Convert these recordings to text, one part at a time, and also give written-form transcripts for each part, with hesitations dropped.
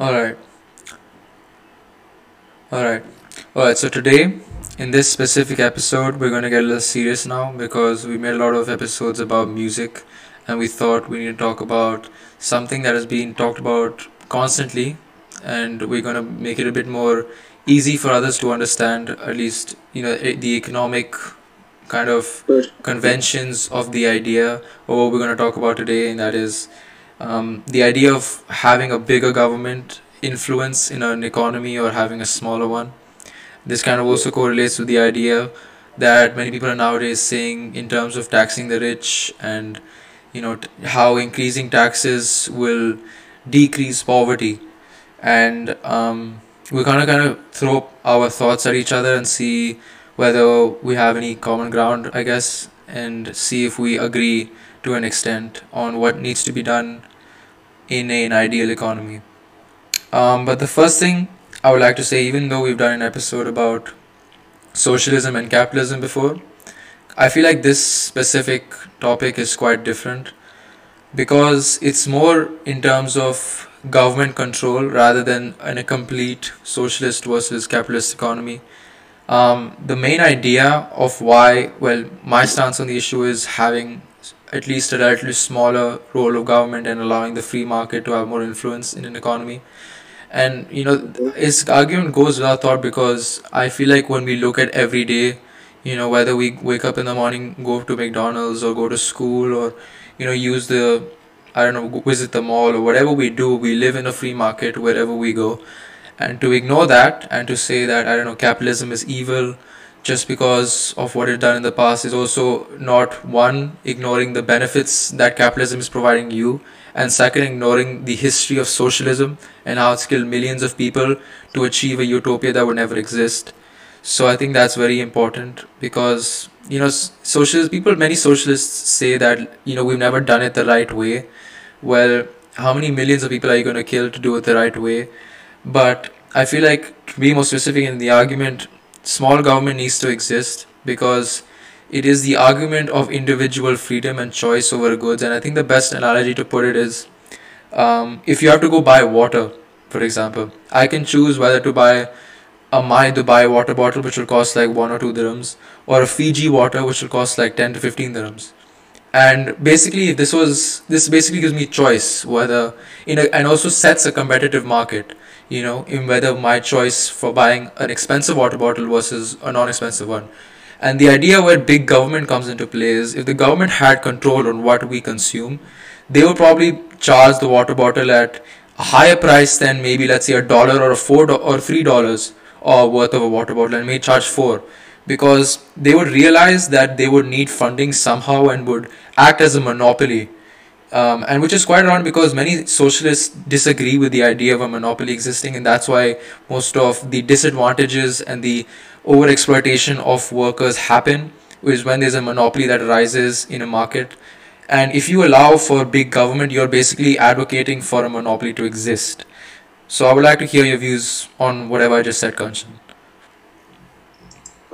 Alright, so today in this specific episode we're gonna get a little serious now, because we made a lot of episodes about music and we thought we need to talk about something that has been talked about constantly, and we're gonna make it a bit more easy for others to understand, at least, you know, the economic kind of conventions of the idea or what we're going to talk about today, and that is the idea of having a bigger government influence in an economy or having a smaller one. This kind of also correlates with the idea that many people are nowadays saying in terms of taxing the rich, and you know, how increasing taxes will decrease poverty. And we're going to kind of throw our thoughts at each other and see whether we have any common ground, I guess, and see if we agree to an extent on what needs to be done in an ideal economy. But the first thing I would like to say, even though we've done an episode about socialism and capitalism before, I feel like this specific topic is quite different, because it's more in terms of government control rather than in a complete socialist versus capitalist economy. The main idea of why, well, my stance on the issue is having at least a relatively smaller role of government and allowing the free market to have more influence in an economy. And, you know, this argument goes without thought, because I feel like when we look at every day, you know, whether we wake up in the morning, go to McDonald's or go to school or, you know, use the, I don't know, visit the mall or whatever we do, we live in a free market wherever we go. And to ignore that and to say that, I don't know, capitalism is evil just because of what it's done in the past is also not, one, ignoring the benefits that capitalism is providing you, and second, ignoring the history of socialism and how it's killed millions of people to achieve a utopia that would never exist. So I think that's very important, because, you know, many socialists say that, you know, we've never done it the right way. Well, how many millions of people are you going to kill to do it the right way? But I feel like, to be more specific in the argument, small government needs to exist, because it is the argument of individual freedom and choice over goods. And I think the best analogy to put it is, if you have to go buy water, for example, I can choose whether to buy a My Dubai water bottle, which will cost like 1 or 2 dirhams, or a Fiji water, which will cost like 10 to 15 dirhams. And basically, this gives me choice whether, and also sets a competitive market, you know, in whether my choice for buying an expensive water bottle versus a non-expensive one. And the idea where big government comes into play is, if the government had control on what we consume, they would probably charge the water bottle at a higher price than maybe, let's say, $1 or $4 or $3 or worth of a water bottle, and may charge 4, because they would realize that they would need funding somehow and would act as a monopoly. And which is quite wrong, because many socialists disagree with the idea of a monopoly existing, and that's why most of the disadvantages and the overexploitation of workers happen, is when there's a monopoly that arises in a market. And if you allow for big government, you're basically advocating for a monopoly to exist. So I would like to hear your views on whatever I just said, Kanchan.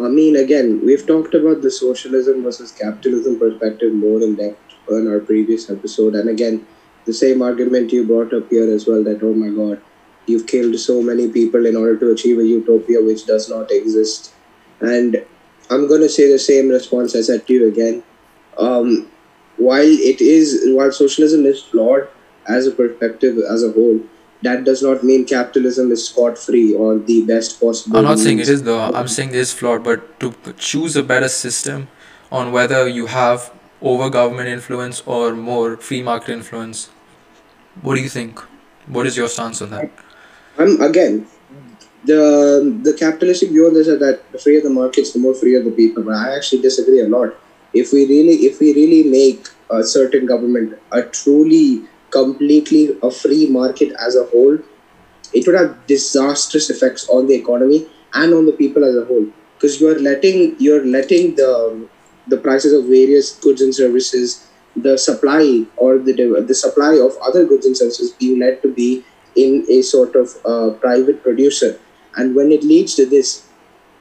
I mean, again, we've talked about the socialism versus capitalism perspective more in depth in our previous episode, and again, the same argument you brought up here as well, that, oh my god, you've killed so many people in order to achieve a utopia which does not exist. And I'm going to say the same response I said to you again. While socialism is flawed as a perspective as a whole, that does not mean capitalism is scot-free or the best possible. I'm not saying it is, though. I'm saying it is flawed, but to choose a better system on whether you have over government influence or more free market influence, what do you think? What is your stance on that? Again, the capitalistic view on this is that the freer the markets, the more freer the people. But I actually disagree a lot. If we really make a certain government a truly, completely a free market as a whole, it would have disastrous effects on the economy and on the people as a whole, because you're letting the prices of various goods and services, the supply or the supply of other goods and services, being led to be in a sort of private producer. And when it leads to this,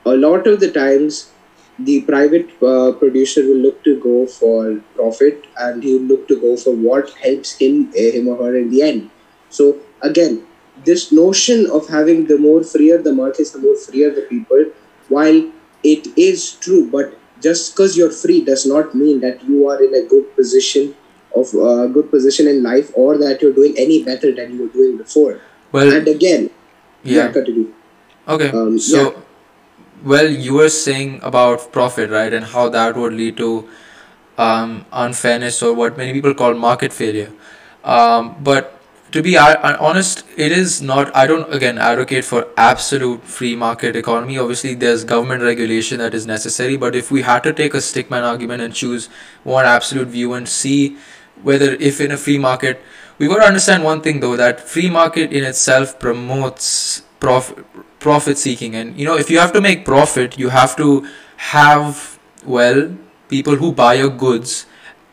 a lot of the times the private producer will look to go for profit, and he will look to go for what helps him or her in the end. So again, this notion of having the more freer the markets, the more freer the people, while it is true, but just because you're free does not mean that you are in a good position of good position in life, or that you're doing any better than you were doing before. Well, and again, yeah, continue. Okay, so yeah. Well, you were saying about profit, right, and how that would lead to unfairness, or what many people call market failure. But to be honest, it is not, I don't again advocate for absolute free market economy. Obviously there's government regulation that is necessary, but if we had to take a stickman argument and choose one absolute view and see whether if in a free market, we've got to understand one thing though, that free market in itself promotes profit seeking. And you know, if you have to make profit, you have to have, well, people who buy your goods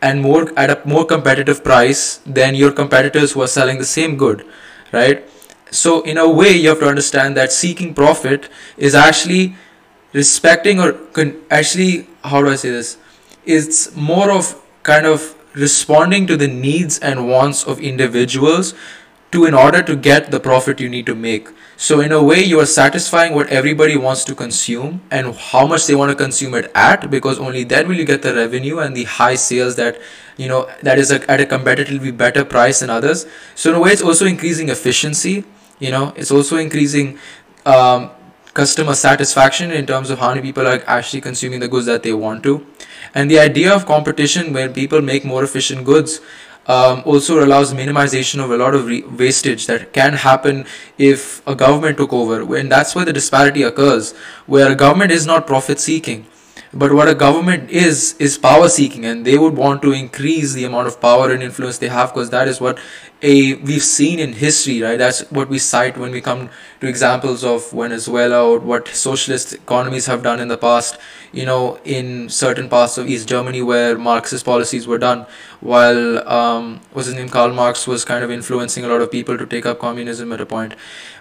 and more at a more competitive price than your competitors who are selling the same good, right? So in a way, you have to understand that seeking profit is actually respecting, or actually, how do I say this? It's more of kind of responding to the needs and wants of individuals to in order to get the profit you need to make. So in a way, you are satisfying what everybody wants to consume and how much they want to consume it at, because only then will you get the revenue and the high sales that, you know, that is at a competitively better price than others. So in a way, it's also increasing efficiency, you know, it's also increasing customer satisfaction in terms of how many people are actually consuming the goods that they want to. And the idea of competition where people make more efficient goods also allows minimization of a lot of wastage that can happen if a government took over. And that's where the disparity occurs, where a government is not profit seeking, but what a government is power seeking, and they would want to increase the amount of power and influence they have, because that is what we've seen in history, right? That's what we cite when we come to examples of Venezuela, or what socialist economies have done in the past, you know, in certain parts of East Germany where Marxist policies were done, while what's his name, Karl Marx was kind of influencing a lot of people to take up communism at a point.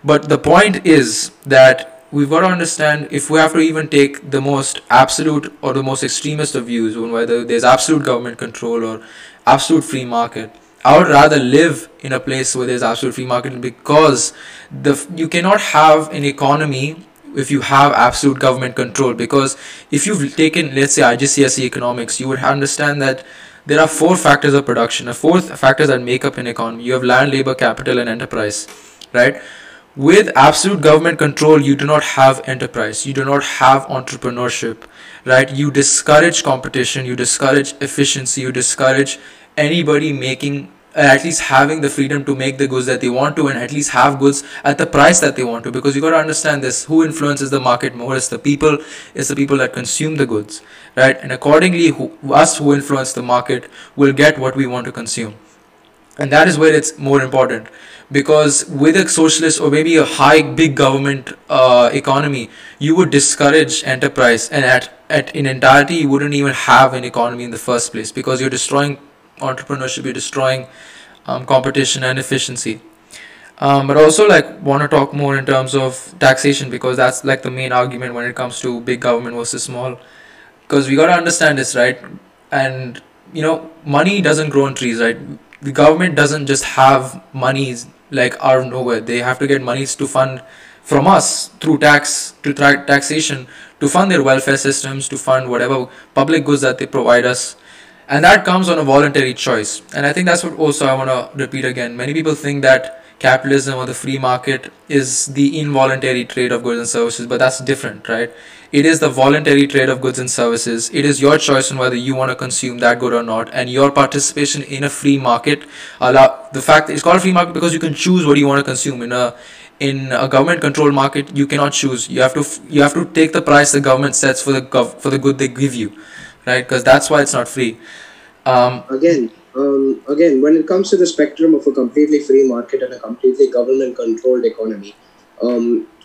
But the point is that we've got to understand, if we have to even take the most absolute or the most extremist of views on whether there's absolute government control or absolute free market, I would rather live in a place where there's absolute free market, because you cannot have an economy if you have absolute government control. Because if you've taken, let's say, IGCSE economics, you would understand that there are four factors of production, or four factors that make up an economy. You have land, labor, capital, and enterprise, right? With absolute government control, you do not have enterprise, you do not have entrepreneurship, right? You discourage competition, you discourage efficiency, you discourage anybody making, at least having the freedom to make the goods that they want to, and at least have goods at the price that they want to. Because you got to understand this, who influences the market more? It's the people that consume the goods, right? And accordingly, us who influence the market will get what we want to consume. And that is where it's more important, because with a socialist or maybe a high big government economy, you would discourage enterprise, and in entirety you wouldn't even have an economy in the first place, because you're destroying entrepreneurship, you're destroying competition and efficiency. But also, like, want to talk more in terms of taxation, because that's like the main argument when it comes to big government versus small, because we got to understand this, right? And you know, money doesn't grow on trees, right? The government doesn't just have monies like out of nowhere. They have to get monies to fund from us through taxation, to fund their welfare systems, to fund whatever public goods that they provide us. And that comes on a voluntary choice. And I think that's what also I want to repeat again. Many people think that capitalism or the free market is the involuntary trade of goods and services, but that's different, right? It is the voluntary trade of goods and services. It is your choice on whether you want to consume that good or not, and your participation in a free market the fact that it's called a free market because you can choose what you want to consume. In a government controlled market, you cannot choose. You have to take the price the government sets for the good they give you, right? Because that's why it's not free. Again, when it comes to the spectrum of a completely free market and a completely government-controlled economy,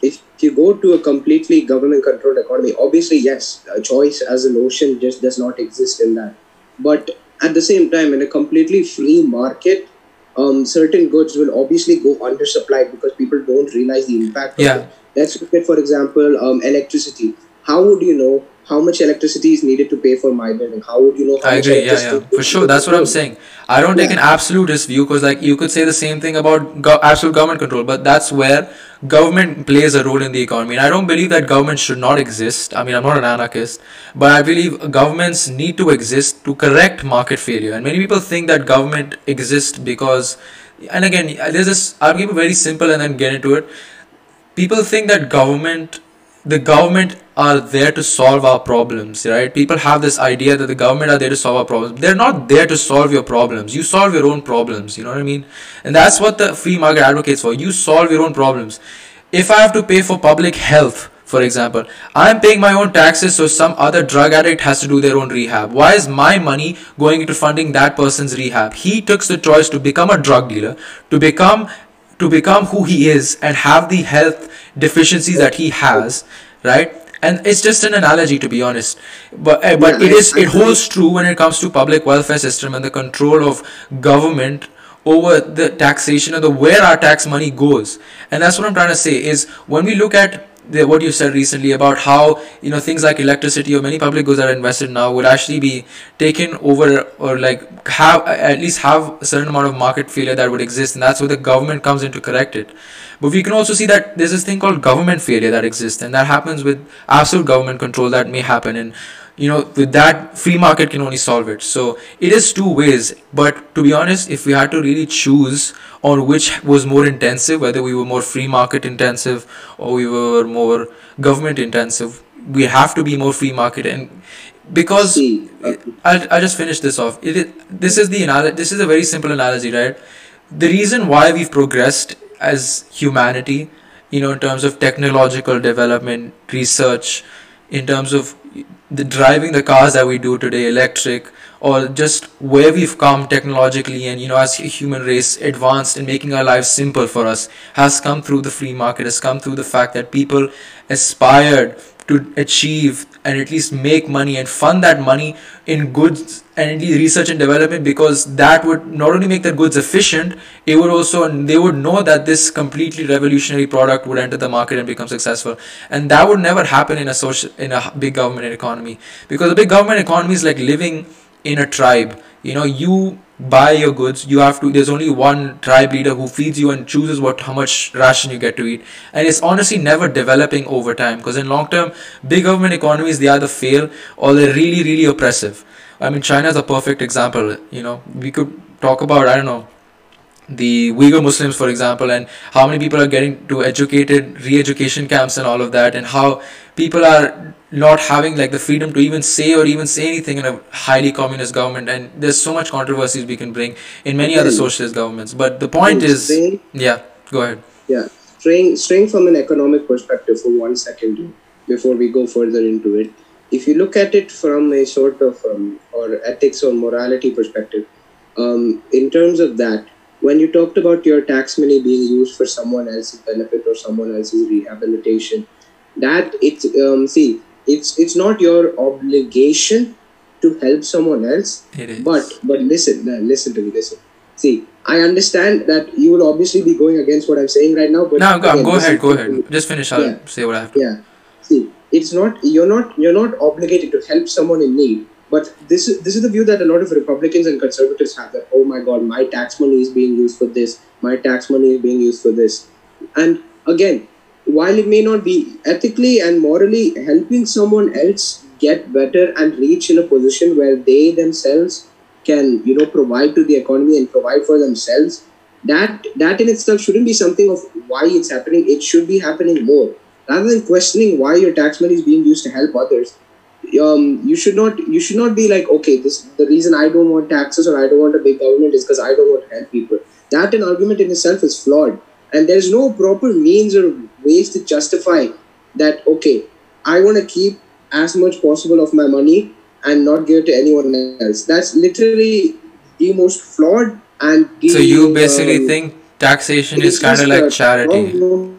if you go to a completely government-controlled economy, obviously, yes, a choice as a notion just does not exist in that. But at the same time, in a completely free market, certain goods will obviously go undersupplied because people don't realize the impact of it. Let's look at, for example, electricity. How would you know how much electricity is needed to pay for my building? How would you know how much electricity? Yeah, for sure. That's what I'm saying. I don't take an absolutist view, because like you could say the same thing about absolute government control, but that's where government plays a role in the economy. And I don't believe that government should not exist. I mean, I'm not an anarchist, but I believe governments need to exist to correct market failure. And many people think that government exists because, and again, there's this, I'll keep it very simple and then get into it. People think that the government are there to solve our problems, right? People have this idea that the government are there to solve our problems. They're not there to solve your problems. You solve your own problems, you know what I mean? And that's what the free market advocates for. You solve your own problems. If I have to pay for public health, for example, I'm paying my own taxes, so some other drug addict has to do their own rehab. Why is my money going into funding that person's rehab? He took the choice to become a drug dealer, to become who he is and have the health deficiencies that he has, right? And it's just an analogy, to be honest, but it holds true when it comes to public welfare system and the control of government over the taxation and where our tax money goes. And that's what I'm trying to say, is when we look at what you said recently about how, you know, things like electricity or many public goods that are invested now would actually be taken over, or like at least have a certain amount of market failure that would exist, and that's where the government comes in to correct it. But we can also see that there's this thing called government failure that exists, and that happens with absolute government control that may happen, and you know, with that, free market can only solve it. So it is two ways, but to be honest, if we had to really choose on which was more intensive, whether we were more free market intensive or we were more government intensive, we have to be more free market. And because I'll just finish this off. This is a very simple analogy, right? The reason why we've progressed as humanity, you know, in terms of technological development, research, in terms of the driving the cars that we do today, electric, or just where we've come technologically, and you know, as a human race advanced in making our lives simple for us, has come through the free market, has come through the fact that people aspired to achieve and at least make money and fund that money in goods and in research and development, because that would not only make their goods efficient, it would also, and they would know that this completely revolutionary product would enter the market and become successful. And that would never happen in a big government economy, because a big government economy is like living in a tribe. You know, you buy your goods, you have to, there's only one tribe leader who feeds you and chooses how much ration you get to eat, and it's honestly never developing over time, because in long term, big government economies, they either fail or they're really oppressive. I mean, China is a perfect example. You know, we could talk about, I don't know, the Uyghur Muslims, for example, and how many people are getting to educated re-education camps and all of that, and how people are not having like the freedom to even say anything in a highly communist government. And there's so much controversies we can bring in many other socialist governments, but the point is, go ahead. Straying from an economic perspective for 1 second before we go further into it, if you look at it from a sort of or ethics or morality perspective, in terms of that, when you talked about your tax money being used for someone else's benefit or someone else's rehabilitation, that it's not your obligation to help someone else. It is. But listen to me. Listen. See, I understand that you will obviously be going against what I'm saying right now. But no, again, go ahead. Just finish. I'll say what I have to. Yeah. See, it's not you're not obligated to help someone in need. But this is the view that a lot of Republicans and conservatives have, that, oh my God, my tax money is being used for this. My tax money is being used for this. And again, while it may not be ethically and morally helping someone else get better and reach in a position where they themselves can, you know, provide to the economy and provide for themselves, that in itself shouldn't be something of why it's happening. It should be happening more. Rather than questioning why your tax money is being used to help others, you should not be like, okay, this the reason I don't want taxes or I don't want a big government is because I don't want to help people. That an argument in itself is flawed. And there's no proper means or ways to justify that, okay, I want to keep as much possible of my money and not give it to anyone else. That's literally the most flawed and... So you basically think taxation is kind of like charity? No.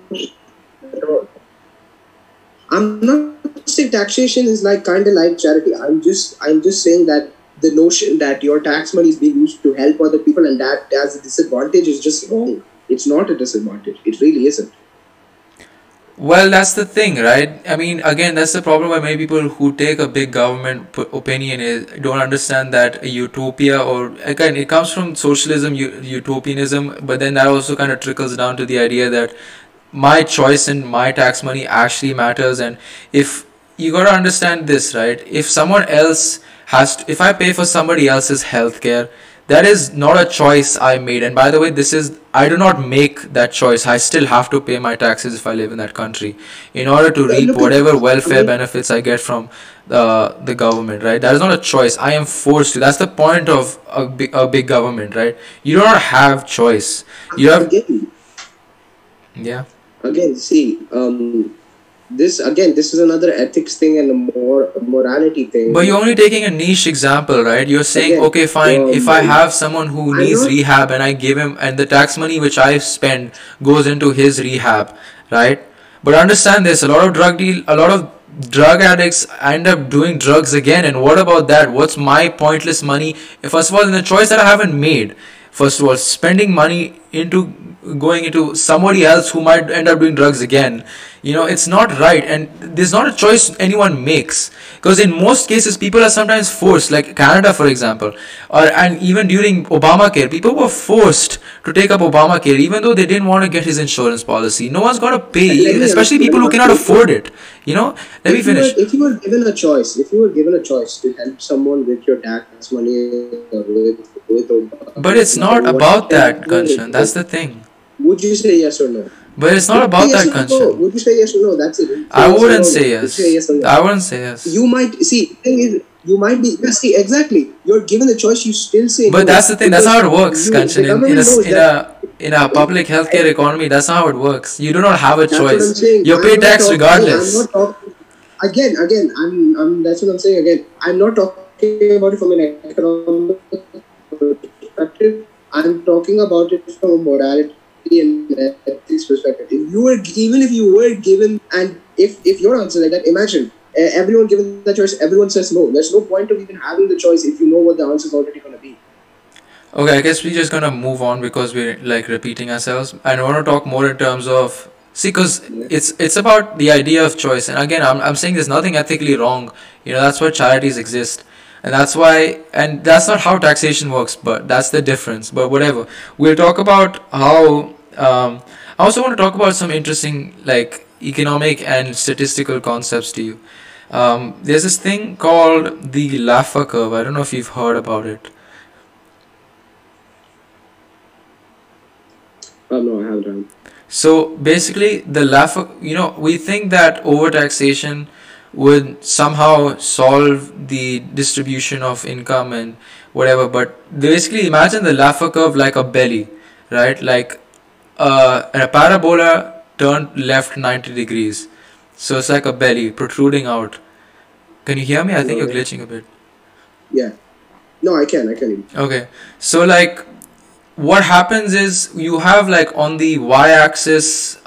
I'm not saying taxation is like kind of like charity. I'm just saying that the notion that your tax money is being used to help other people and that as a disadvantage is just wrong. It's not a disadvantage. It really isn't. Well, that's the thing, right? I mean, again, that's the problem why many people who take a big government opinion is don't understand that a utopia, or again, it comes from socialism, utopianism, but then that also kind of trickles down to the idea that my choice and my tax money actually matters. And if you got to understand this, right? If someone else has to, if I pay for somebody else's healthcare, that is not a choice I made. And by the way, this is, I do not make that choice. I still have to pay my taxes if I live in that country in order to reap whatever welfare benefits I get from the government, right? That is not a choice. I am forced to. That's the point of a big government, right? You don't have choice. You have... Yeah. Again, see, this is another ethics thing and a morality thing. But you're only taking a niche example, right? You're saying, again, okay, fine, if I have someone who needs rehab and I give him, and the tax money which I spend goes into his rehab, right? But understand this, a lot of drug addicts end up doing drugs again, and what about that? What's my pointless money? First of all, in the choice that I haven't made, first of all, spending money going into somebody else who might end up doing drugs again, you know, it's not right. And there's not a choice anyone makes, because in most cases people are sometimes forced, like Canada for example, and even during Obamacare, people were forced to take up Obamacare even though they didn't want to get his insurance policy. No one's got to pay, especially people who cannot afford it, you know. Let me finish. If you were given a choice to help someone with your tax money or with Obamacare, but it's not about that, Kanchan. That's the thing. Would you say yes or no? But it's not about that, Kanchan. Would you say yes or no? That's it. I wouldn't say yes. I wouldn't say yes. You might see. Thing is, you might be. See, exactly. You're given the choice. You still say. But that's the thing. That's how it works, Kanchan. In a public healthcare economy, that's not how it works. You do not have a choice. You pay tax regardless. Again, that's what I'm saying. Again, I'm not talking about it from an economic perspective. I'm talking about it from a morality and ethics perspective. If your answer like that, imagine everyone given the choice, everyone says no. There's no point of even having the choice if you know what the answer is already going to be. Okay, I guess we're just going to move on because we're like repeating ourselves. I want to talk more in terms of, see, because it's about the idea of choice. And again, I'm saying there's nothing ethically wrong. You know, that's why charities exist. And that's why, and that's not how taxation works, but that's the difference. But whatever, we'll talk about how, I also want to talk about some interesting like economic and statistical concepts to you. There's this thing called the Laffer Curve. I don't know if you've heard about it. No, I haven't. So basically the Laffer, you know, we think that overtaxation would somehow solve the distribution of income and whatever, but basically imagine the Laffer curve like a belly, right? Like a parabola turned left 90 degrees, so it's like a belly protruding out. Can you hear me? I think you're glitching a bit. Yeah, no, I can. Okay, so like what happens is you have like on the y-axis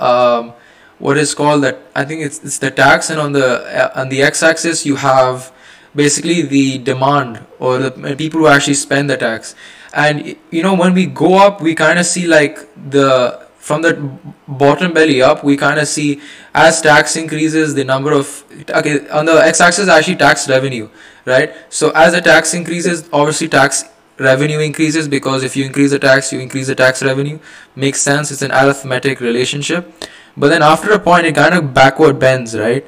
what is called that, I think it's the tax, and on the x-axis you have basically the demand or the people who actually spend the tax. And you know, when we go up, we kind of see like from the bottom belly up, we kind of see as tax increases the number of, okay, on the x-axis actually tax revenue, right? So as the tax increases, obviously tax revenue increases, because if you increase the tax, you increase the tax revenue. Makes sense. It's an arithmetic relationship. But then after a point, it kind of backward bends, right?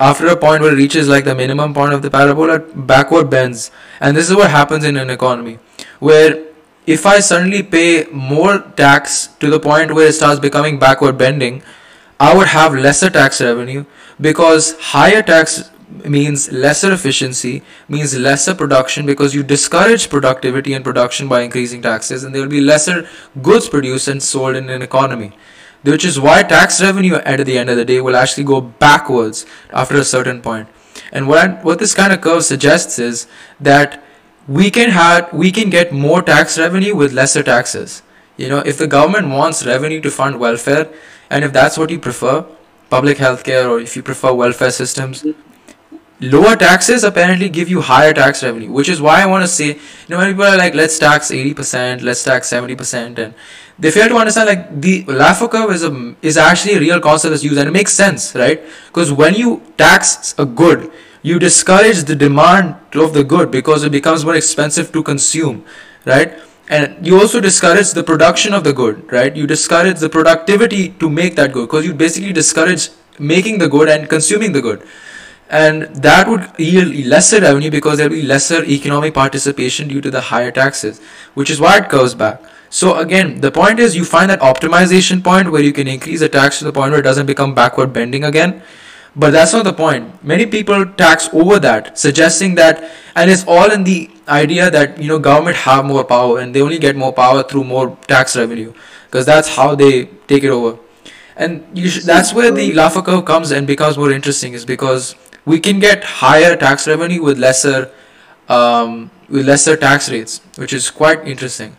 After a point where it reaches like the minimum point of the parabola, backward bends. And this is what happens in an economy, where if I suddenly pay more tax to the point where it starts becoming backward bending, I would have lesser tax revenue, because higher tax means lesser efficiency, means lesser production, because you discourage productivity and production by increasing taxes, and there will be lesser goods produced and sold in an economy. Which is why tax revenue at the end of the day will actually go backwards after a certain point. And what this kind of curve suggests is that we can get more tax revenue with lesser taxes. You know, if the government wants revenue to fund welfare, and if that's what you prefer, public healthcare, or if you prefer welfare systems, lower taxes apparently give you higher tax revenue, which is why I want to say, when people are like, let's tax 80%, let's tax 70%, and they fail to understand like the Laffer curve is actually a real concept that's used, and it makes sense, right? Because when you tax a good, you discourage the demand of the good because it becomes more expensive to consume, right? And you also discourage the production of the good, right? You discourage the productivity to make that good, because you basically discourage making the good and consuming the good. And that would yield lesser revenue because there will be lesser economic participation due to the higher taxes, which is why it curves back. So again, the point is you find that optimization point where you can increase the tax to the point where it doesn't become backward bending again. But that's not the point. Many people tax over that, suggesting that, and it's all in the idea that, government have more power and they only get more power through more tax revenue, because that's how they take it over. And that's where the Laffer curve comes and becomes more interesting, is because we can get higher tax revenue with lesser tax rates, which is quite interesting.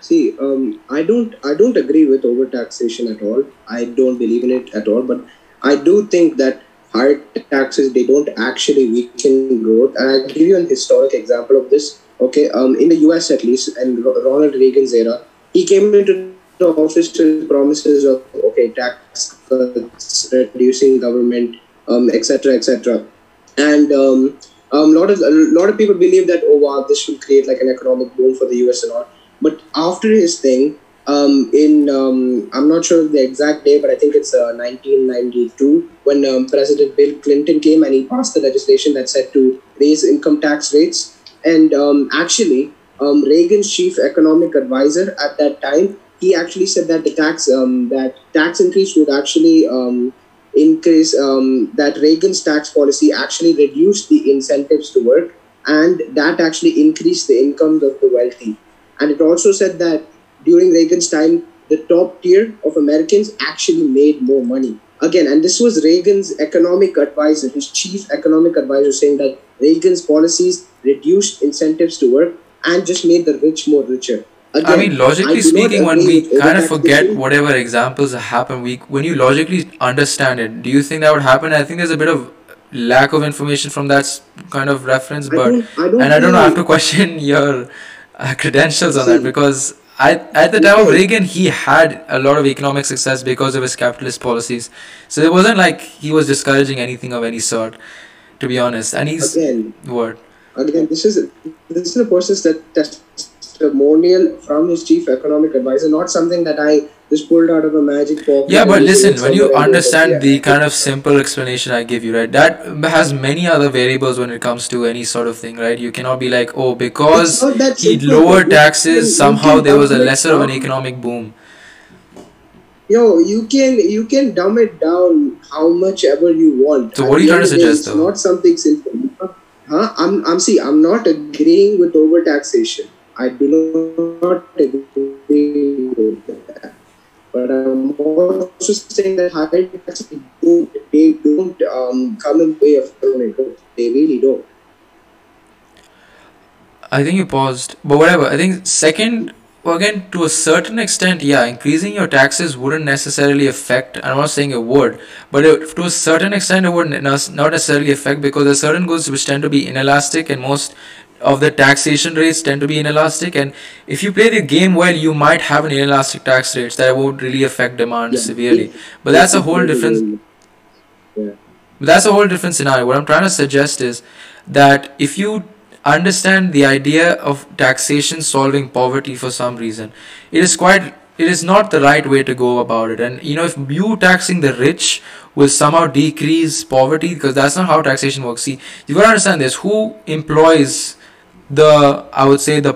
See, I don't agree with overtaxation at all. I don't believe in it at all. But I do think that higher taxes, they don't actually weaken growth. And I'll give you an historic example of this. Okay, in the US at least, and Ronald Reagan's era, he came into the office with promises of, okay, tax cuts, reducing government, etc., etc. And a lot of people believe that, oh wow, this will create like an economic boom for the US and all. But after his thing, I'm not sure the exact day, but I think it's 1992, when President Bill Clinton came and he passed the legislation that said to raise income tax rates. And Reagan's chief economic advisor at that time, he actually said that that tax increase would actually increase, that Reagan's tax policy actually reduced the incentives to work, and that actually increased the incomes of the wealthy. And it also said that during Reagan's time, the top tier of Americans actually made more money. Again, and this was Reagan's economic advisor, his chief economic advisor, saying that Reagan's policies reduced incentives to work and just made the rich more richer. Again, I mean, logically speaking, when we kind of forget whatever examples happen, when you logically understand it, do you think that would happen? I think there's a bit of lack of information from that kind of reference, I don't know, I have to question your credentials on that, because at the time of Reagan, he had a lot of economic success because of his capitalist policies. So it wasn't like he was discouraging anything of any sort, to be honest. And he's this is a person's testimonial from his chief economic advisor, not something that I just pulled out of a magic pocket. Yeah, but listen, when you understand the kind of simple explanation I give you, right, that has many other variables when it comes to any sort of thing, right? You cannot be like, oh, because he lowered taxes, somehow there was a lesser of an economic boom. Yo, you can dumb it down how much ever you want. So what are you trying to suggest though? It's not something simple. Huh? I'm not agreeing with overtaxation. I do not agree with that. But I'm also saying that higher taxes, they don't come in way of economic growth. They really don't. I think you paused. But whatever. I think second, again, to a certain extent, yeah, increasing your taxes wouldn't necessarily affect, I'm not saying it would, but to a certain extent, it would not necessarily affect, because there are certain goods which tend to be inelastic, and most of the taxation rates tend to be inelastic, and if you play the game well, you might have an inelastic tax rates that won't really affect demand severely. But that's a whole different scenario. What I'm trying to suggest is that if you understand the idea of taxation solving poverty for some reason, it is not the right way to go about it. And if you taxing the rich will somehow decrease poverty, because that's not how taxation works. See, you gotta understand this. Who employs the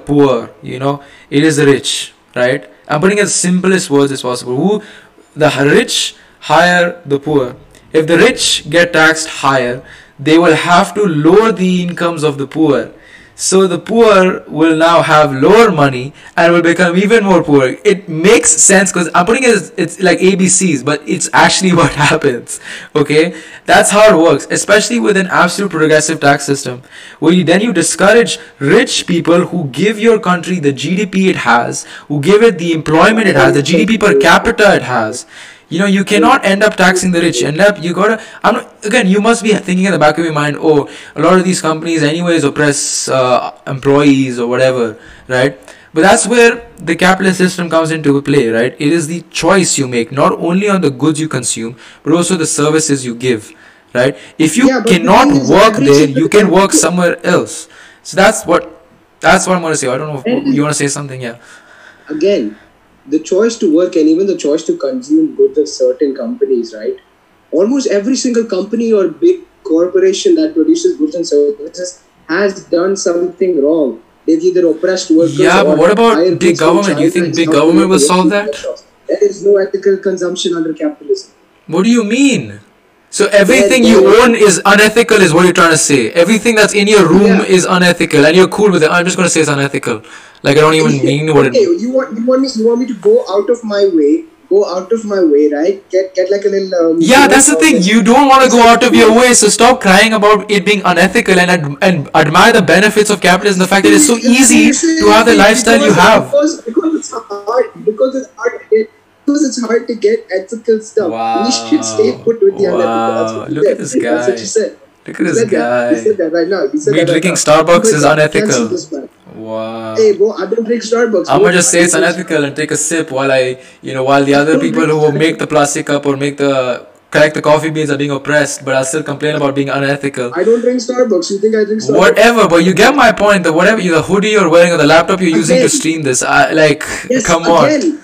poor? It is the rich, right? I'm putting it in the simplest words as possible. The rich hire the poor. If the rich get taxed higher, they will have to lower the incomes of the poor. So the poor will now have lower money and will become even more poor. It makes sense, because I'm putting it as, it's like ABCs, but it's actually what happens. Okay, that's how it works, especially with an absolute progressive tax system, where you discourage rich people who give your country the GDP it has, who give it the employment it has, the GDP per capita it has. You know, you cannot end up taxing the rich. Again, you must be thinking in the back of your mind, oh, a lot of these companies anyways oppress employees or whatever, right? But that's where the capitalist system comes into play, right? It is the choice you make, not only on the goods you consume, but also the services you give, right? If you cannot work there, you can work somewhere else. So that's what I'm going to say. I don't know if you want to say something, yeah. Again, the choice to work and even the choice to consume goods of certain companies, right? Almost every single company or big corporation that produces goods and services has done something wrong. They've either oppressed workers. Yeah, but what about big government? Do you think big government will solve that? There is no ethical consumption under capitalism. What do you mean? So everything you own is unethical is what you're trying to say. Everything that's in your room is unethical and you're cool with it. I'm just going to say it's unethical. Like I don't even mean what it... You want me to go out of my way, right? Get like a little... yeah, that's the thing. You don't want to go out of your way. So stop crying about it being unethical and admire the benefits of capitalism. The fact that it's so easy to have the lifestyle you have. It's hard to get ethical stuff. Wow. We should stay put with the unethical. Look at this guy. That's what you said. Look at this guy. He said that right now. Me drinking Starbucks is unethical. Wow. Hey bro, I don't drink Starbucks. I'm gonna just say it's unethical and take a sip while while the other people who make the plastic cup or collect the coffee beans are being oppressed, but I'll still complain about being unethical. I don't drink Starbucks. You think I drink Starbucks? Whatever, but you get my point. That whatever the hoodie you're wearing or the laptop you're using to stream this, come on.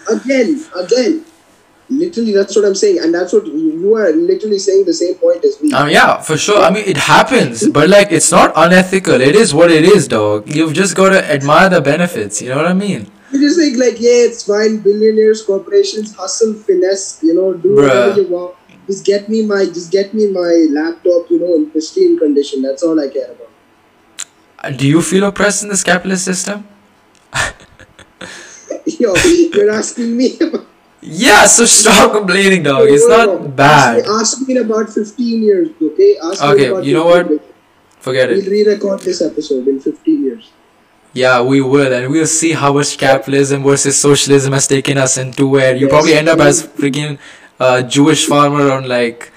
Literally, that's what I'm saying, and that's what you are literally saying. The same point as me. Yeah, for sure. I mean, it happens, but like, it's not unethical. It is what it is, dog. You've just got to admire the benefits. You know what I mean? You just think like, yeah, it's fine. Billionaires, corporations, hustle, finesse. You know, do whatever you want. Just get me my laptop, you know, in pristine condition. That's all I care about. Do you feel oppressed in this capitalist system? Yo, you're asking me about... Yeah, so stop complaining, dog. It's not bad. Ask me in about 15 years, okay? Okay, you know what? Forget it. We'll re-record this episode in 15 years. Yeah, we will, and we'll see how much capitalism versus socialism has taken us into where you probably end up as freaking... Jewish farmer on like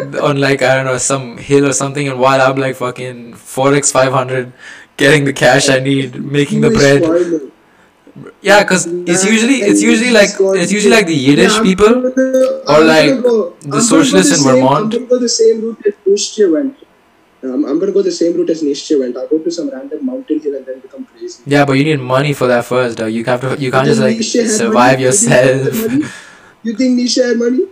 I don't know, some hill or something, and while I'm like fucking Forex 500 getting the cash I need, making the bread. Yeah, cause it's usually like the Yiddish people or like the socialists in Vermont. I'm gonna go the same route that Nietzsche went. I'll go to some random mountain hill and then become crazy. Yeah, but you need money for that first, dog. You can't just like survive yourself. You think Nietzsche had money?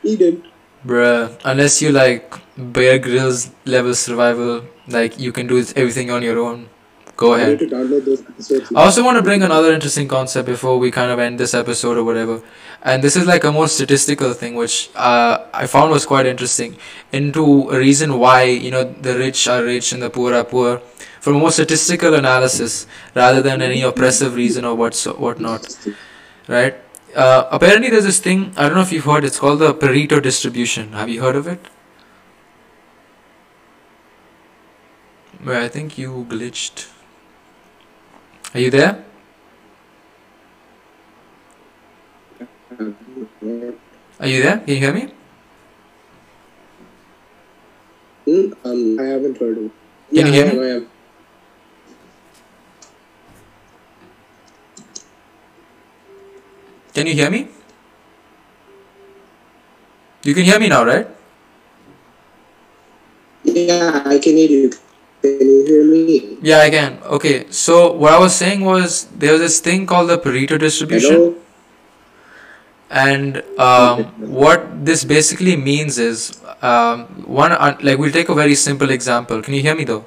He didn't. Bruh, unless you like Bear Grylls level survival, like you can do everything on your own. Go ahead. I also want to bring another interesting concept before we kind of end this episode or whatever. And this is like a more statistical thing, which I found was quite interesting. Into a reason why, you know, the rich are rich and the poor are poor. From a more statistical analysis rather than any oppressive reason or whatnot. Right? Apparently there's this thing, I don't know if you've heard, it's called the Pareto distribution. Have you heard of it? Well, I think you glitched. Are you there? Can you hear me? I haven't heard of it. Can you hear me? Can you hear me? You can hear me now, right? Yeah, I can hear you. Can you hear me? Yeah, I can. Okay, so what I was saying was there was this thing called the Pareto distribution. Hello? And what this basically means is, like we'll take a very simple example. Can you hear me though?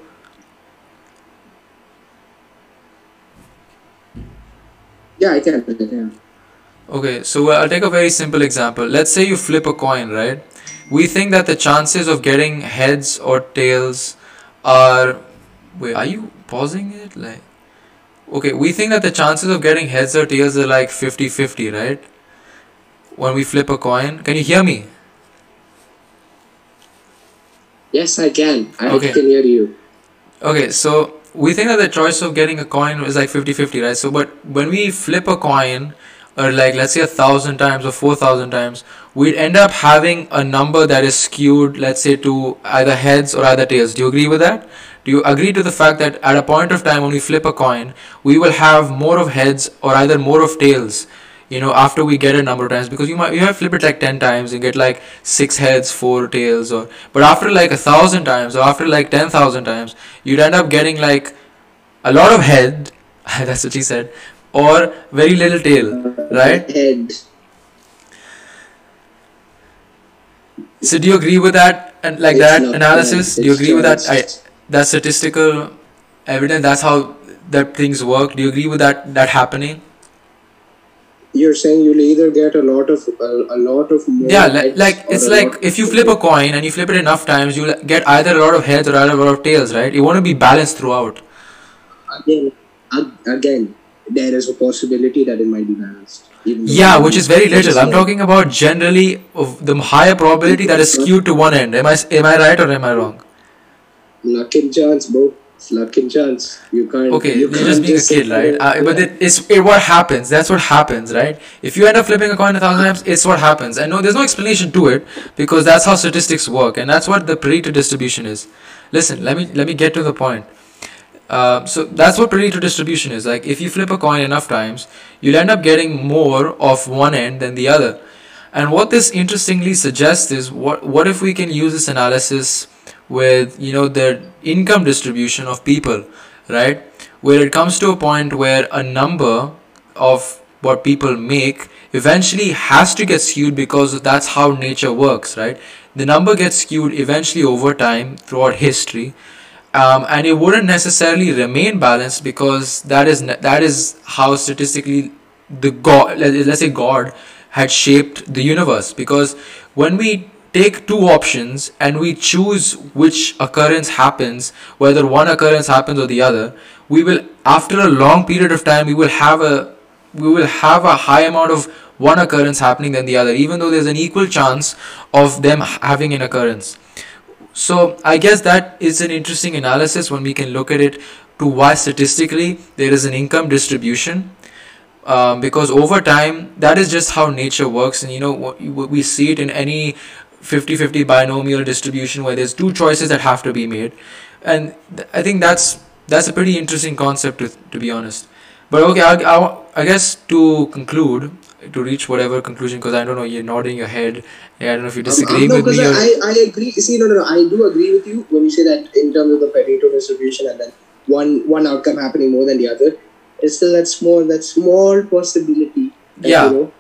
Yeah, I can. Okay, so I'll take a very simple example. Let's say you flip a coin, right? We think that the chances of getting heads or tails are... Wait, are you pausing it? Like, okay, we think that the chances of getting heads or tails are like 50-50, right? When we flip a coin. Can you hear me? Yes, I can. I can hear you. Okay, so we think that the choice of getting a coin is like 50-50, right? So, but when we flip a coin... or like let's say 1,000 times or 4,000 times, we'd end up having a number that is skewed, let's say, to either heads or either tails. Do you agree with that? Do you agree to the fact that at a point of time when we flip a coin, we will have more of heads or either more of tails, you know, after we get a number of times? Because you might flip it like 10 times and get like 6 heads, 4 tails, or, but after like 1,000 times or after like 10,000 times, you'd end up getting like a lot of head, that's what she said, or very little tail, right? Head. So do you agree with that, and like it's that analysis? Do you agree with that? That statistical evidence, that's how that things work. Do you agree with that happening? You're saying you'll either get a lot of more, yeah, like it's like if you flip a coin and you flip it enough times, you'll get either a lot of heads or either a lot of tails, right? You want to be balanced throughout. Again, there is a possibility that it might be balanced. Yeah, which is very little. I'm talking about generally of the higher probability that is skewed to one end. Am I right or am I wrong? Luck and chance, bro. It's luck and chance. You can't. Okay, you're just being a kid, right? But it's what happens. That's what happens, right? If you end up flipping a coin 1,000 times, it's what happens. And no, there's no explanation to it because that's how statistics work, and that's what the Pareto distribution is. Listen, let me get to the point. So that's what Pareto distribution is. Like if you flip a coin enough times, you'll end up getting more of one end than the other. And what this interestingly suggests is what if we can use this analysis with, you know, the income distribution of people, right? Where it comes to a point where a number of what people make eventually has to get skewed because that's how nature works, right? The number gets skewed eventually over time throughout history. And it wouldn't necessarily remain balanced because that is how statistically the God, let's say God, had shaped the universe. Because when we take two options and we choose which occurrence happens, whether one occurrence happens or the other, we will, after a long period of time, we will have a high amount of one occurrence happening than the other, even though there's an equal chance of them having an occurrence. So I guess that is an interesting analysis when we can look at it to why statistically there is an income distribution, because over time that is just how nature works. And you know, we see it in any 50-50 binomial distribution where there's two choices that have to be made, and I think that's a pretty interesting concept to be honest. But okay, I guess to conclude, to reach whatever conclusion, because I don't know, you're nodding your head. Yeah, I don't know if you disagree with me. I agree. See, no, I do agree with you when you say that in terms of the Pareto distribution and then one outcome happening more than the other. It's still that small possibility. That, yeah, you know,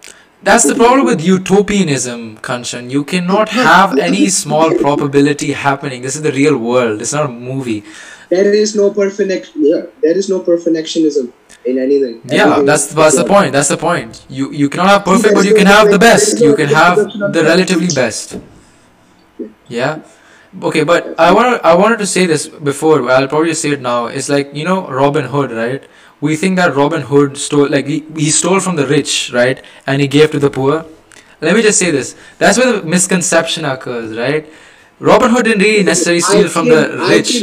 that's the problem with utopianism, Kanchan. You cannot have any small probability happening. This is the real world. It's not a movie. There is no perfect. Yeah, there is no perfectionism in anything. Yeah, that's the point. That's the point. You cannot have perfect, but you can have the best. You can have the relatively best. Yeah. Okay, but I wanted to say this before. I'll probably say it now. It's like, you know, Robin Hood, right? We think that Robin Hood stole, like he stole from the rich, right? And he gave to the poor. Let me just say this. That's where the misconception occurs, right? Robin Hood didn't really necessarily steal from the rich.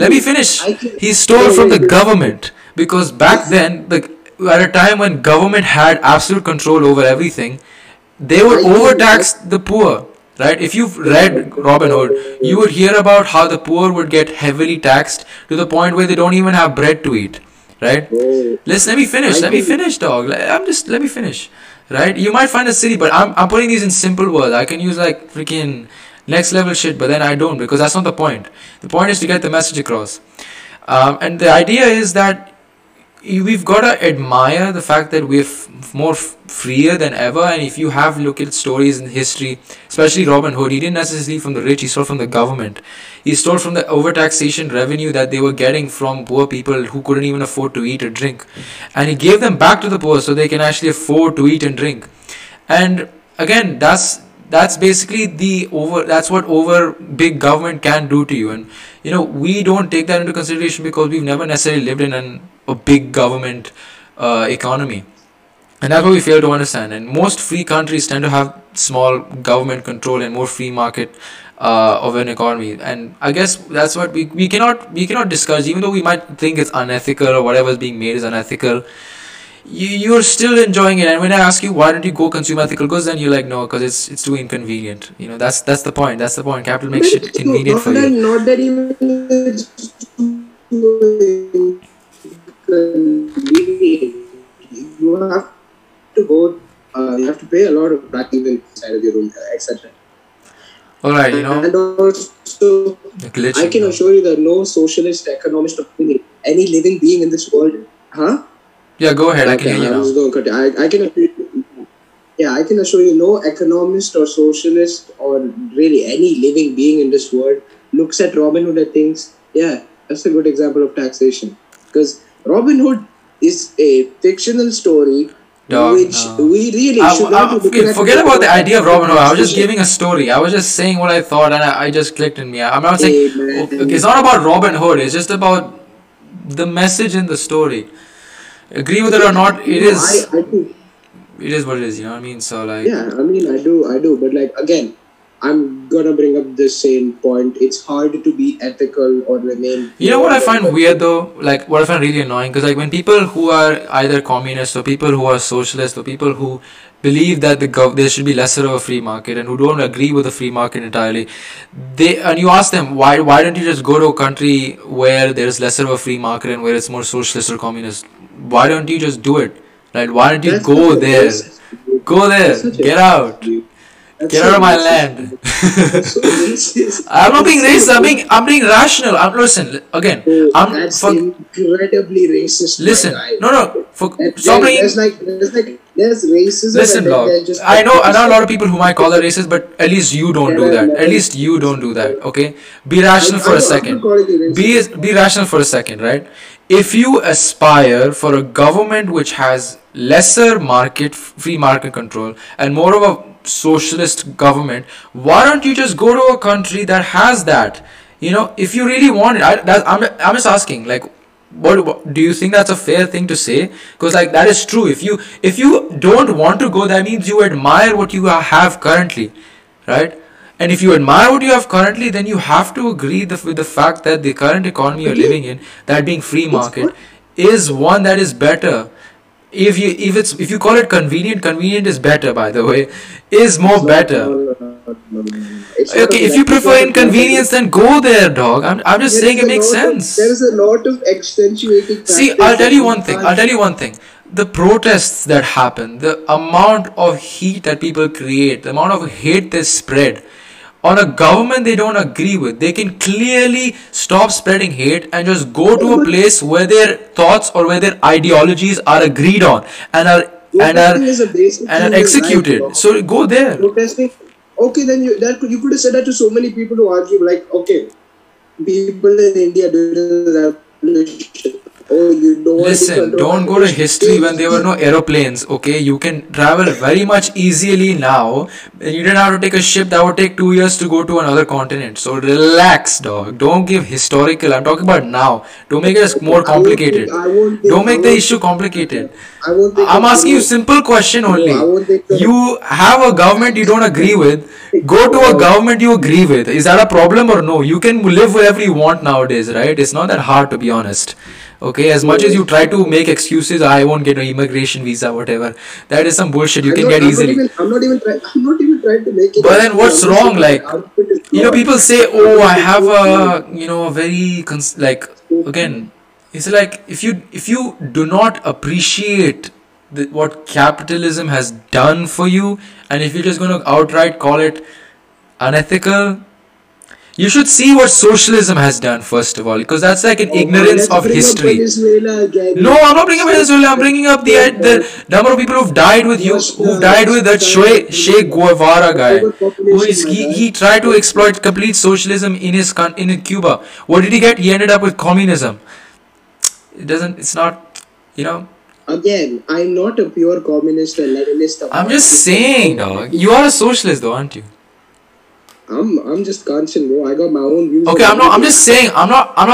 Let me finish. He stole from the government. Because back then, at a time when government had absolute control over everything, they would overtax the poor, right? If you've read Robin Hood, you would hear about how the poor would get heavily taxed to the point where they don't even have bread to eat, right? Let me finish, dog. Right? You might find a city, but I'm putting these in simple words. I can use like freaking next level shit, but then I don't, because that's not the point. The point is to get the message across. And the idea is that we've got to admire the fact that we're more freer than ever. And if you have looked at stories in history, especially Robin Hood, he didn't necessarily steal from the rich, he stole from the government. He stole from the overtaxation revenue that they were getting from poor people who couldn't even afford to eat or drink. And he gave them back to the poor so they can actually afford to eat and drink. And again, that's basically that's what big government can do to you. And you know, we don't take that into consideration because we've never necessarily lived in a big government economy, and that's what we fail to understand. And most free countries tend to have small government control and more free market of an economy. And I guess that's what we cannot discourage, even though we might think it's unethical or whatever is being made is unethical. you're still enjoying it. And when I ask you, why don't you go consume ethical goods, then you're like, no, because it's too inconvenient. You know, that's the point. Capital makes shit convenient for you. Not that even it's too inconvenient. You have to go. You have to pay a lot of parking inside of your room, etc. All right, you know. And also, I can assure you that no socialist, economist, or any living being in this world, huh? Yeah, go ahead. Okay, I can hear you now. I can assure you, yeah, I can assure you, no economist or socialist or really any living being in this world looks at Robin Hood and thinks, yeah, that's a good example of taxation, because Robin Hood is a fictional story. Forget about the idea of Robin Hood. I was just giving a story. I was just saying what I thought, and I just clicked in me. I'm not saying okay, it's not about Robin Hood. It's just about the message in the story. Agree with it or not, it is. I do. It is what it is. You know what I mean? So like. Yeah, I mean, I do, but like again, I'm gonna bring up the same point. It's hard to be ethical or remain. You know what I find weird though, like what I find really annoying, because like when people who are either communists or people who are socialists or people who believe that there should be lesser of a free market and who don't agree with the free market entirely, and you ask them why don't you just go to a country where there is lesser of a free market and where it's more socialist or communist? Why don't you just do it? Right? Why don't you go there? Go there. Get out. Get out of my land. I'm not being racist. I'm being rational. Listen again. Incredibly racist. Listen, stop bringing. There's racism. Listen, log. I know a lot of people who might call that racist, but at least you don't do that. At least you don't do that. Okay, be rational for a second. Be rational for a second, right? If you aspire for a government which has lesser free market control and more of a socialist government, why don't you just go to a country that has that? You know, if you really want it. I'm just asking, like, what do you think? That's a fair thing to say, because like that is true. If you don't want to go, that means you admire what you have currently, right? And if you admire what you have currently, then you have to agree with the fact that the current economy you're living in, that being free market, is one that is better. If you call it convenient is better, by the way, is more better. Okay, if you prefer inconvenience, then go there, dog. I'm just saying it makes sense. There is a lot of accentuating. See, I'll tell you one thing. The protests that happen, the amount of heat that people create, the amount of hate they spread on a government they don't agree with, they can clearly stop spreading hate and just go to a place where their thoughts or where their ideologies are agreed on and are executed. Right, so go there. Protesting. Okay, then you could have said that to so many people who argue, like, okay, people in India during the revolution. Oh, listen, don't go to history when there were no aeroplanes, okay? You can travel very much easily now. You didn't have to take a ship that would take 2 years to go to another continent. So relax, dog. Don't give historical. I'm talking about now. Don't make it more complicated. Don't make the issue complicated. I'm asking you a simple question only. You have a government you don't agree with. Go to a government you agree with. Is that a problem or no? You can live wherever you want nowadays, right? It's not that hard, to be honest. Okay, as much as you try to make excuses, I won't get an immigration visa, whatever. That is some bullshit you can get easily. I'm not even trying to make it. But then what's wrong? Like, you know, people say, oh, I have a, you know, a very, like, again, it's like if you do not appreciate what capitalism has done for you, and if you're just going to outright call it unethical, you should see what socialism has done, first of all, because that's like an ignorance of history. No, I'm not bringing up Venezuela. I'm bringing up the number of people who've died with you, who've died with that Che Guevara guy, who is he tried to exploit complete socialism in Cuba. What did he get? He ended up with communism. It doesn't. It's not. You know. Again, I'm not a pure communist or Leninist. I'm just saying, dog. You are a socialist, though, aren't you? I'm just conscious, bro. I got my own views. Okay, I'm not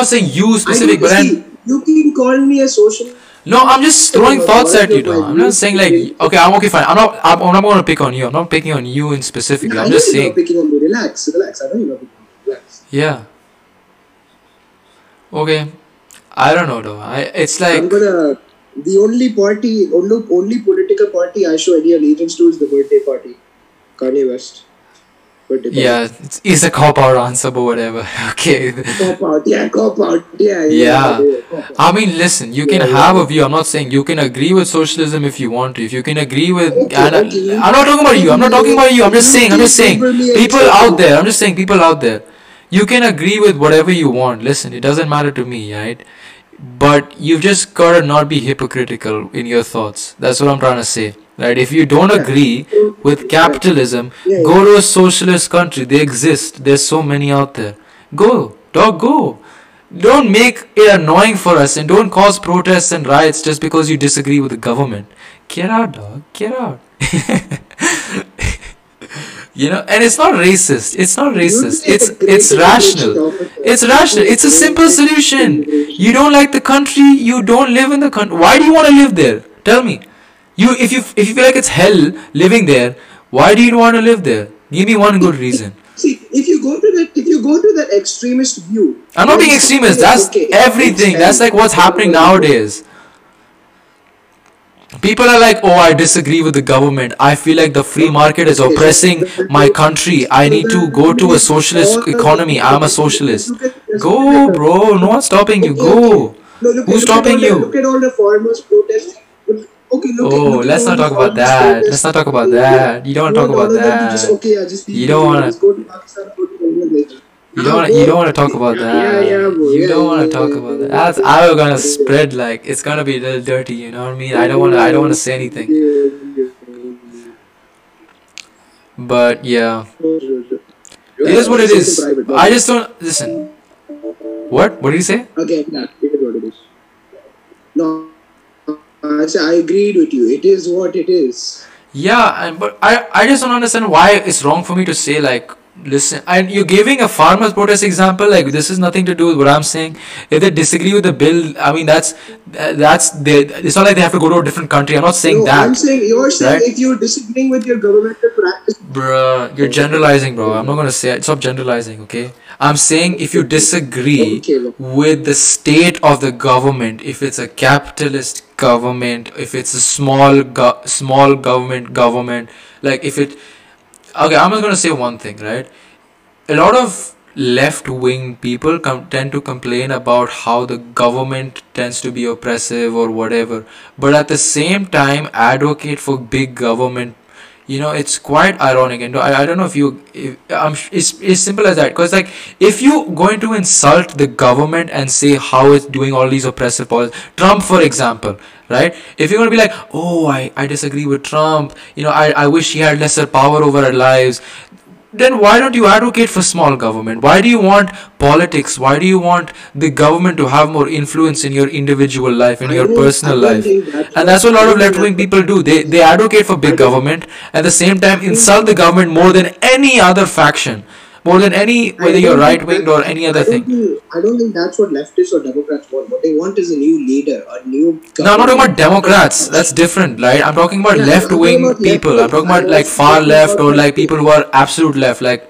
saying you specific, but then you can call me a socialist. No, I'm just throwing thoughts at you, though. I'm not saying like, okay, I'm okay, fine. I'm not going to pick on you. I'm not picking on you in specifically. I'm just saying. Picking on me. Relax. I know you're not picking on me. Relax. Yeah. Okay. I don't know, though. It's like. The only party, only political party I show any allegiance to is the birthday party. Kanye West. Birthday party. Yeah, it's a cop-out answer, but whatever. Okay. Cop-out, yeah, cop-out, yeah. Yeah. I mean, listen, you can have a view. I'm not saying you can agree with socialism if you want to. If you can agree with... Okay, I'm not talking about you. I'm not talking about you. I'm just saying. People out there. You can agree with whatever you want. Listen, it doesn't matter to me, right? But you've just got to not be hypocritical in your thoughts. That's what I'm trying to say. Right? If you don't agree with capitalism, go to a socialist country. They exist. There's so many out there. Go. Dog, go. Don't make it annoying for us and don't cause protests and riots just because you disagree with the government. Get out, dog. Get out. You know, and it's not racist. It's rational. It's a simple solution. You don't like the country. You don't live in the country. Why do you want to live there? Tell me. If you feel like it's hell living there, why do you want to live there? Give me one good reason. See, if you go to that extremist view. I'm not being extremist. That's everything. That's like what's happening nowadays. People are like, oh, I disagree with the government. I feel like the free market is oppressing my country. I need to go to a socialist economy. I'm a socialist. Go, bro. No one's stopping you. Go. Who's stopping you? Look at all the farmers protesting. Oh, let's not talk about that. You don't want to talk about that. You don't want to talk about that. You don't want to talk about that. That's how we're gonna spread. Like it's gonna be a little dirty. You know what I mean? I don't want to say anything. But yeah, it is what it is. I just don't listen. What? What did you say? Okay, nah, it is what it is. No, I agreed with you. It is what it is. Yeah, and but I just don't understand why it's wrong for me to say like. Listen, and you're giving a farmers protest example. Like this is nothing to do with what I'm saying. If they disagree with the bill, I mean it's not like they have to go to a different country. I'm not saying that. I'm saying if you're disagreeing with your governmental practice, bruh, you're generalizing, bro. I'm not gonna say it. Stop generalizing, okay? I'm saying if you disagree with the state of the government, if it's a capitalist government, if it's a small government, like if it. Okay, I'm just going to say one thing, right? A lot of left-wing people tend to complain about how the government tends to be oppressive or whatever. But at the same time, advocate for big government. You know, it's quite ironic. And I don't know if you... it's simple as that. Because, like, if you're going to insult the government and say how it's doing all these oppressive policies... Trump, for example, right? If you're going to be like, oh, I disagree with Trump. You know, I wish he had lesser power over our lives. Then why don't you advocate for small government? Why do you want politics? Why do you want the government to have more influence in your individual life, in your personal life? And that's what a lot of left-wing people do. They advocate for big government and at the same time insult the government more than any other faction. More than any, whether you're right-winged or any other thing. I don't think that's what leftists or Democrats want. What they want is a new leader, a new government. No, I'm not talking about Democrats. That's different, right? I'm talking about left-wing people. I'm talking about like far left or like people who are absolute left, like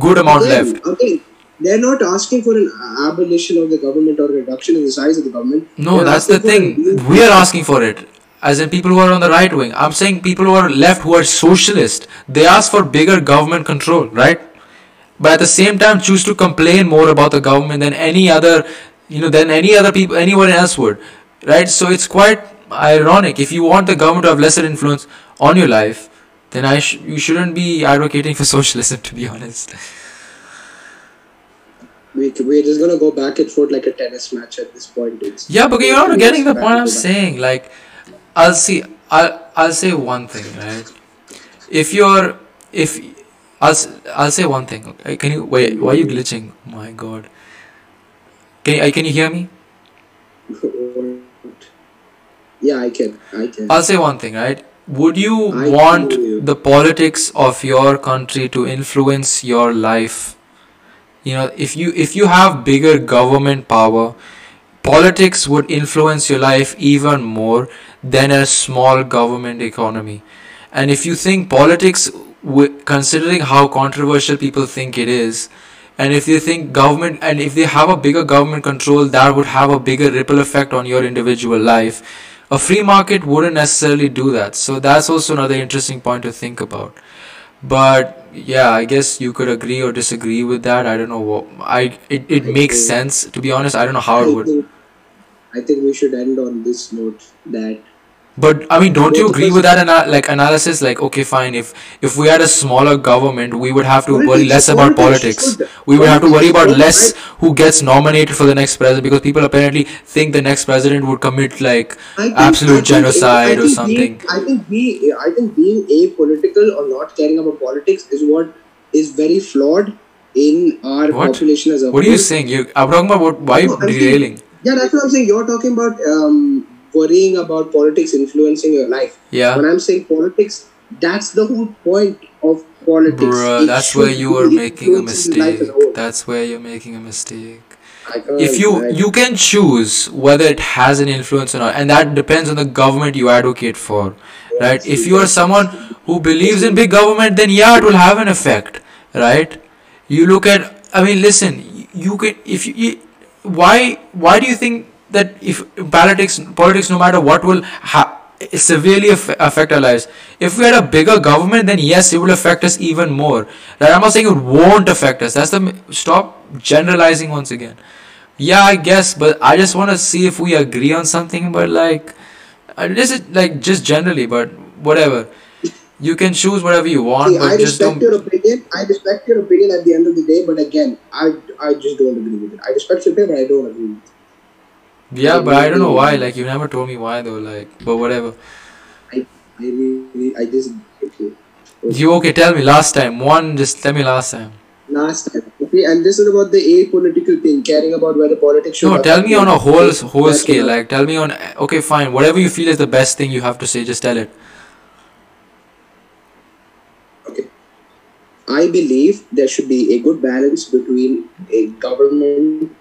good amount left. Okay, they're not asking for an abolition of the government or reduction in the size of the government. No, that's the thing. We are asking for it. As in people who are on the right wing. I'm saying people who are left, who are socialist. They ask for bigger government control, right? But at the same time, choose to complain more about the government than any other, you know, than any other people, anyone else would, right? So it's quite ironic. If you want the government to have lesser influence on your life, then you shouldn't be advocating for socialism, to be honest. We're just gonna go back and forth like a tennis match at this point. Yeah, but you're not getting the point I'm saying. Like, I'll say one thing, right? I'll say one thing. Okay? Can you wait? Why are you glitching? My God! Can you hear me? Yeah, I can. I'll say one thing, right? Would you want the politics of your country to influence your life? You know, if you have bigger government power, politics would influence your life even more than a small government economy. And if you think politics, considering how controversial people think it is, and if they think government, and if they have a bigger government control, that would have a bigger ripple effect on your individual life, A free market wouldn't necessarily do that. So that's also another interesting point to think about. But yeah, I guess you could agree or disagree with that. I don't know what it makes sense, to be honest. I don't know how it would. I think we should end on this note that. But I mean, don't you agree with that analysis? Like, okay, fine. If we had a smaller government, we would have to worry less about politics. We would have to worry about less who gets nominated for the next president, because people apparently think the next president would commit like absolute genocide or something. I think being apolitical or not caring about politics is what is very flawed in our population as a whole. What are you saying? I'm talking about why derailing. Yeah, that's what I'm saying. You're talking about worrying about politics influencing your life. Yeah. When I'm saying politics, that's the whole point of politics. Bruh, that's where you are making a mistake. That's where you're making a mistake. If you can choose whether it has an influence or not, and that depends on the government you advocate for, right? If you are someone who believes in big government, then yeah, it will have an effect, right? You look at, I mean, listen, you can, if you why do you think that if politics no matter what will severely affect our lives? If we had a bigger government, then yes, it would affect us even more. Right? I'm not saying it won't affect us. Stop generalizing once again. Yeah, I guess, but I just want to see if we agree on something. But just generally, but whatever. You can choose whatever you want. See, but I respect your opinion at the end of the day, but again, I just don't agree with it. I respect your opinion, but I don't agree with it. Yeah, but I don't know why. Like, you never told me why though. Like, but whatever. I just okay. You okay? Tell me last time. Just tell me last time. Last time. Okay, and this is about the apolitical thing, caring about whether politics should. No, tell me on a whole scale. Like, tell me on. Okay, fine. Whatever you feel is the best thing you have to say, just tell it. Okay, I believe there should be a good balance between a government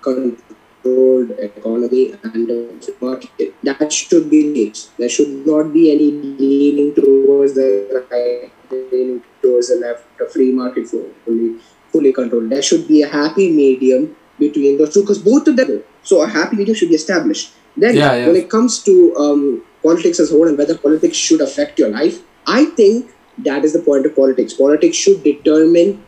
controlled economy and the market. That should be it. There should not be any leaning towards the right, leaning towards the left, a free market fully controlled. There should be a happy medium between those two, because both of them. So a happy medium should be established. Then when it comes to politics as a whole and whether politics should affect your life, I think that is the point of politics. Politics should determine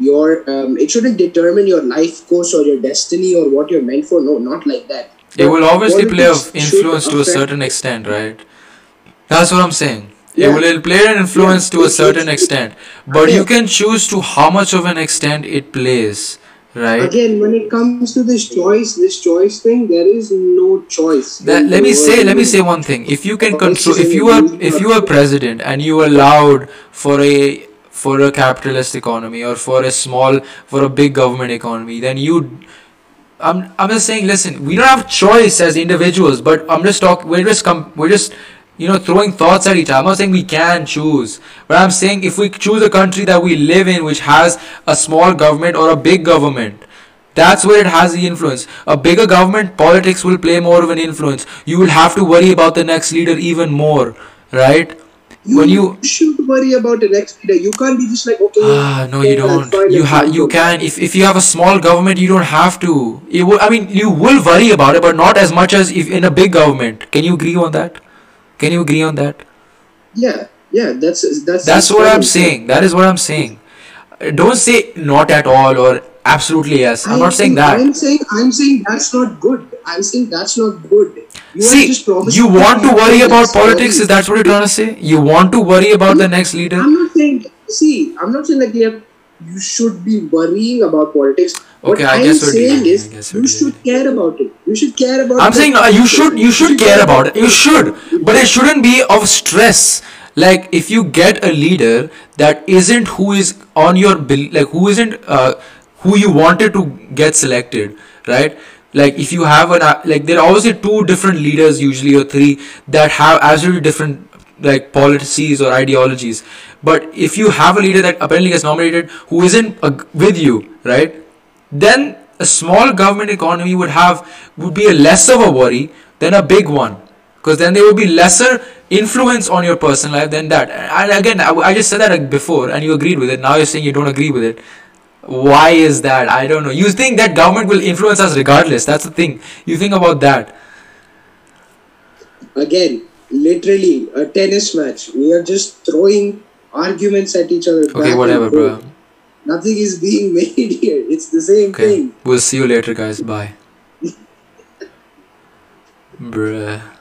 your it shouldn't determine your life course or your destiny or what you're meant for. No, not like that. It will obviously play an influence to a certain extent, right? That's what I'm saying. Yeah. It will play an influence to a certain extent, but you can choose to how much of an extent it plays, right? Again, when it comes to this choice thing, there is no choice. Let me say one thing. If you can control, if you are president and you allowed for a capitalist economy or for a big government economy, then I'm just saying, listen, we don't have choice as individuals, but I'm just talking, we're just throwing thoughts at each other. I'm not saying we can choose, but I'm saying if we choose a country that we live in which has a small government or a big government, that's where it has the influence. A bigger government, politics will play more of an influence. You will have to worry about the next leader even more, right? You shouldn't worry about the next leader. You can't be just like, okay. No, you don't. You can. If you have a small government, you don't have to. You will worry about it, but not as much as if in a big government. Can you agree on that? Yeah, yeah. That's what I'm saying. That is what I'm saying. Don't say not at all or absolutely yes. I'm not saying that. I'm saying that's not good. I'm saying that's not good. You want to worry about politics? Is that what you're trying to say? You want to worry about the next leader? I'm not saying that you should be worrying about politics. Okay, what I'm saying is you should care about it. You should care about it. I'm saying you should care about it. You should. But it shouldn't be of stress. Like, if you get a leader that isn't who you wanted to get selected, right? Like, if you have there are obviously two different leaders usually, or three, that have absolutely different like policies or ideologies. But if you have a leader that apparently gets nominated who isn't with you, right, then a small government economy would be a less of a worry than a big one, because then there would be lesser influence on your personal life than that. And again, I just said that before and you agreed with it. Now you're saying you don't agree with it. Why is that? I don't know. You think that government will influence us regardless. That's the thing. You think about that. Again, literally a tennis match. We are just throwing arguments at each other. Okay, whatever, bro. Nothing is being made here. It's the same thing. We'll see you later, guys. Bye. Bruh.